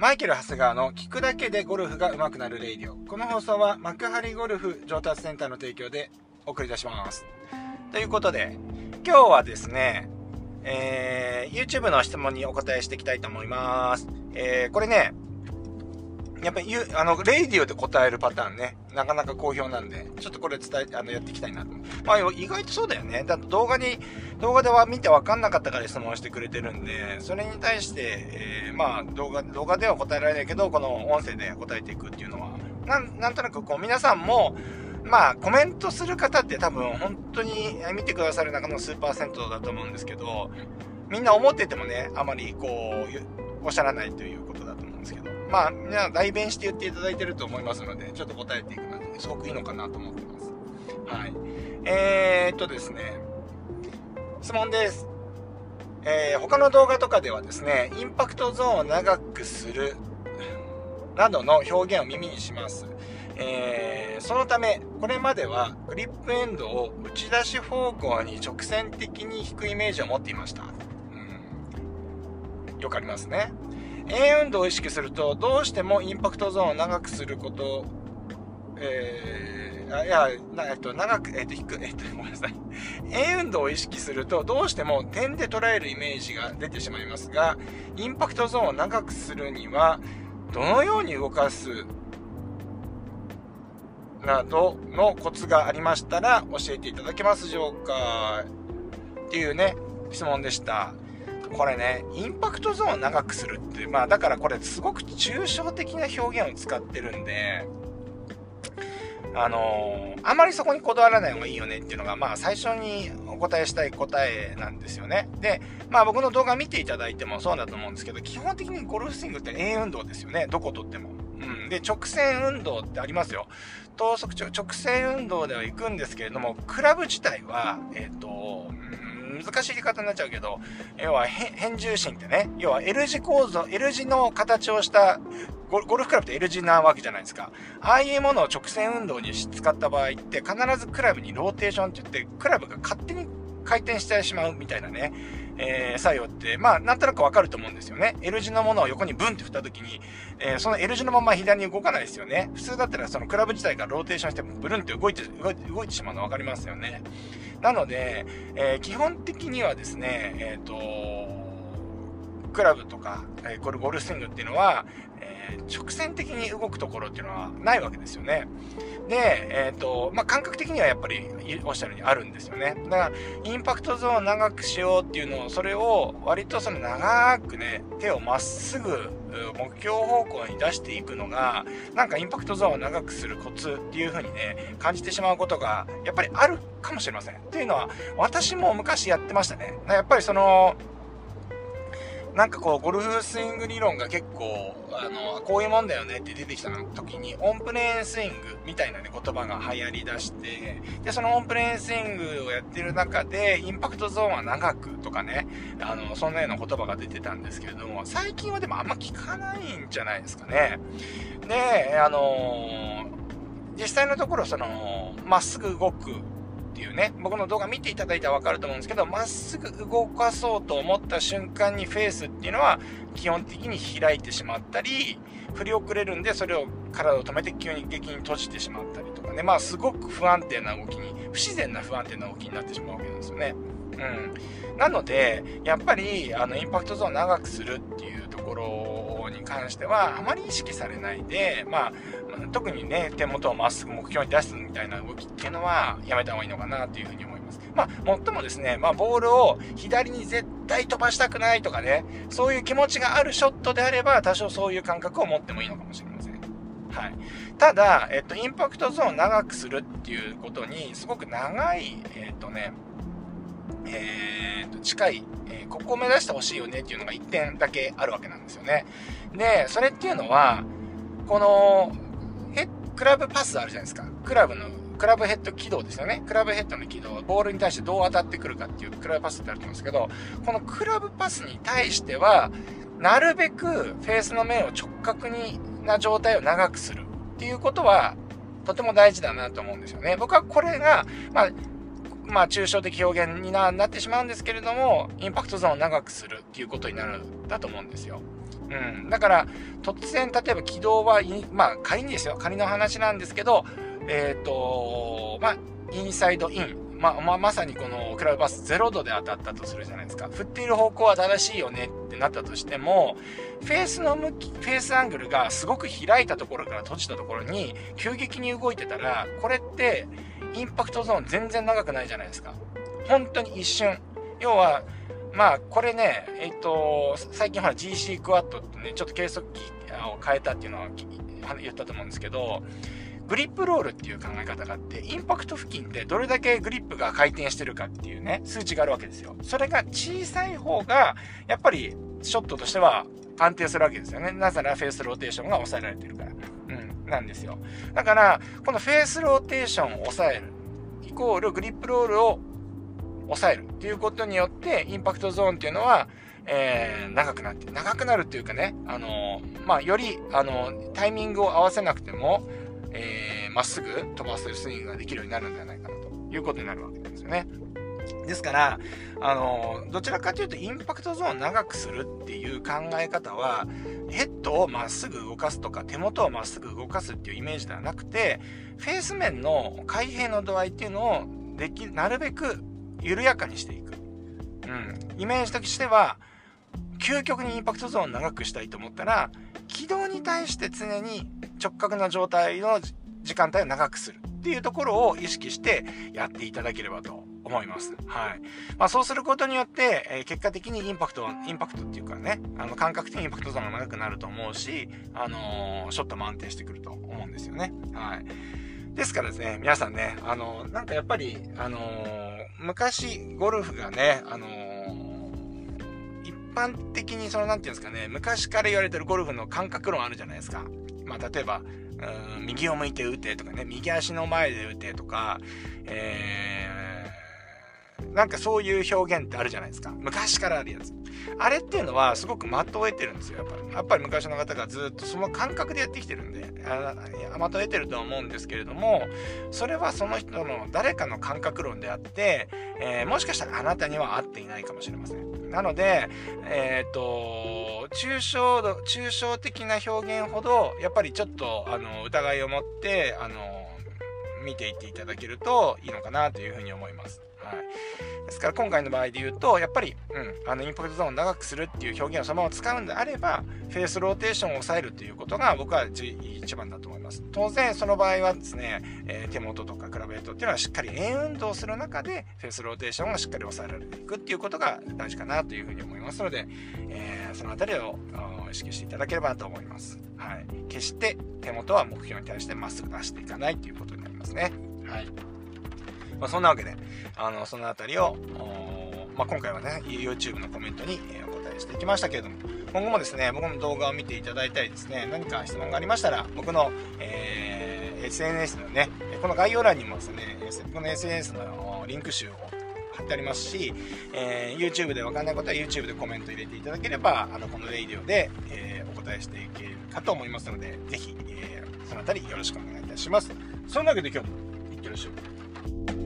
マイケル・長谷川の聞くだけでゴルフが上手くなるレイディオ。この放送は幕張ゴルフ上達センターの提供でお送りいたします。ということで、今日はですね、YouTube の質問にお答えしていきたいと思います。これね、やっぱりレイディオで答えるパターンね、なかなか好評なんで、ちょっとこれやっていきたいなと。まあ、意外とそうだよね。だって動画では見て分かんなかったから質問してくれてるんで、それに対して、まあ、動画では答えられないけど、この音声で答えていくっていうのは、なんとなくこう、皆さんも、まあ、コメントする方って多分、本当に見てくださる中の数%だと思うんですけど、みんな思っててもね、あまりこう、おっしゃらないということだと思うんですけど、まあ、みんな代弁して言っていただいてると思いますので、ちょっと答えていくのですごくいいのかなと思ってます。はい。ですね、質問です。他の動画とかではですね、インパクトゾーンを長くする、などの表現を耳にします。そのため、これまではグリップエンドを打ち出し方向に直線的に引くイメージを持っていました。よくありますね。円運動を意識するとどうしてもインパクトゾーンを長くすること、ごめんなさい。円運動を意識するとどうしても点で捉えるイメージが出てしまいますが、インパクトゾーンを長くするにはどのように動かすなどのコツがありましたら教えていただけますでしょうかっていうね、質問でした。これね、インパクトゾーンを長くするって、まあだからこれすごく抽象的な表現を使ってるんで、あまりそこにこだわらない方がいいよねっていうのが、まあ最初にお答えしたい答えなんですよね。で、まあ僕の動画見ていただいてもそうだと思うんですけど、基本的にゴルフスイングって円運動ですよね。どこ取っても。で、直線運動ってありますよ。等速直線運動では行くんですけれども、クラブ自体は、難しい言い方になっちゃうけど、要は変重心ってね、要は L 字構造、L 字の形をしたゴルフクラブって L 字なわけじゃないですか。ああいうものを直線運動に使った場合って必ずクラブにローテーションって言って、クラブが勝手に回転してしまうみたいなね、作用って、まあ、なんとなくわかると思うんですよね。L 字のものを横にブンって振った時に、その L 字のまま左に動かないですよね。普通だったらそのクラブ自体がローテーションしてブルンって動いてしまうのわかりますよね。なので、基本的にはですね、クラブとか、ゴルフスイングっていうのは、直線的に動くところっていうのはないわけですよね。で、まあ、感覚的にはやっぱりおっしゃるようにあるんですよね。だから、インパクトゾーンを長くしようっていうのを、それを割とその長くね、手をまっすぐ目標方向に出していくのが、なんかインパクトゾーンを長くするコツっていう風にね、感じてしまうことがやっぱりあるかもしれません。っていうのは、私も昔やってましたね。やっぱりその、なんかこう、ゴルフスイング理論が結構、こういうもんだよねって出てきた時に、オンプレーンスイングみたいなね、言葉が流行り出して、で、そのオンプレーンスイングをやってる中で、インパクトゾーンは長くとかね、そんなような言葉が出てたんですけれども、最近はでもあんま聞かないんじゃないですかね。で、実際のところ、まっすぐ動く、っていうね、僕の動画見ていただいたら分かると思うんですけど、まっすぐ動かそうと思った瞬間にフェースっていうのは基本的に開いてしまったり、振り遅れるんでそれを体を止めて急に激に閉じてしまったりとかね、まあすごく不安定な動きに、不自然な不安定な動きになってしまうわけなんですよね。なので、やっぱりインパクトゾーンを長くするっていうところに関してはあまり意識されないで、まあ、特にね、手元をまっすぐ目標に出すみたいな動きっていうのはやめた方がいいのかなというふうに思います。まあ、もっともですね、まあ、ボールを左に絶対飛ばしたくないとかね、そういう気持ちがあるショットであれば、多少そういう感覚を持ってもいいのかもしれません。はい。ただ、インパクトゾーンを長くするっていうことに、すごく長い、近い、ここを目指してほしいよねっていうのが1点だけあるわけなんですよね。で、それっていうのは、この、クラブパスあるじゃないですか。クラブヘッド軌道ですよね。クラブヘッドの軌道、ボールに対してどう当たってくるかっていうクラブパスってあると思うんですけど、このクラブパスに対しては、なるべくフェースの面を直角な状態を長くするっていうことは、とても大事だなと思うんですよね。僕はこれが、まあ、抽象的表現になってしまうんですけれども、インパクトゾーンを長くするっていうことになるんだと思うんですよ。だから突然例えば軌道はまあ仮にですよ、仮の話なんですけど、まあインサイドイン、まさにこのクラウドバース0度で当たったとするじゃないですか。振っている方向は正しいよねってなったとしても、フェースアングルがすごく開いたところから閉じたところに急激に動いてたら、これってインパクトゾーン全然長くないじゃないですか。本当に一瞬。要はまあこれね、最近ほら GC クワットってね、ちょっと計測器を変えたっていうのは言ったと思うんですけど、グリップロールっていう考え方があって、インパクト付近でどれだけグリップが回転してるかっていうね、数値があるわけですよ。それが小さい方が、やっぱりショットとしては安定するわけですよね。なぜならフェースローテーションが抑えられてるから。なんですよ。だから、このフェースローテーションを抑える、イコールグリップロールを抑えるっていうことによって、インパクトゾーンっていうのは、長くなるっていうかね、より、タイミングを合わせなくても、まっすぐ飛ばせるスイングができるようになるんじゃないかなということになるわけなんですよね。ですから、どちらかというとインパクトゾーンを長くするっていう考え方は、ヘッドをまっすぐ動かすとか手元をまっすぐ動かすっていうイメージではなくて、フェース面の開閉の度合いっていうのをなるべく緩やかにしていく。イメージとしては、究極にインパクトゾーンを長くしたいと思ったら、軌道に対して常に直角な状態の時間帯を長くするっていうところを意識してやっていただければと思います。そうすることによって、結果的にインパクトっていうかね、感覚的にインパクトゾーンが長くなると思うし、ショットも安定してくると思うんですよね。ですからですね、皆さんね、なんかやっぱり、昔ゴルフがね、一般的になんていうんですかね、昔から言われてるゴルフの感覚論あるじゃないですか。例えば、右を向いて打てとかね、右足の前で打てとか、なんかそういう表現ってあるじゃないですか。昔からあるやつ。あれっていうのはすごく的を得てるんですよ、やっぱり昔の方がずっとその感覚でやってきてるんで、的を得てるとは思うんですけれども、それはその人の誰かの感覚論であって、もしかしたらあなたには合っていないかもしれません。なので、抽象的な表現ほど、やっぱりちょっと疑いを持って、見ていっていただけるといいのかなというふうに思います。ですから今回の場合で言うと、やっぱり、インパクトゾーンを長くするっていう表現をそのまま使うんであれば、フェースローテーションを抑えるということが僕は一番だと思います。当然その場合はですね、手元とかクラブヘッドっていうのはしっかり円運動する中で、フェースローテーションがしっかり抑えられていくっていうことが大事かなというふうに思いますので、そのあたりを意識していただければと思います。決して手元は目標に対してまっすぐ出していかないということになりますね。そんなわけで、そのあたりを、今回はね、YouTube のコメントにお答えしていきましたけれども、今後もですね、僕の動画を見ていただいたりですね、何か質問がありましたら、僕の、SNS のね、この概要欄にもですね、僕の SNS のリンク集を貼ってありますし、YouTube でわかんないことは YouTube でコメント入れていただければ、このレイディオで、お答えしていけるかと思いますので、ぜひ、そのあたりよろしくお願いいたします。そんなわけで今日もいってらっしゃい。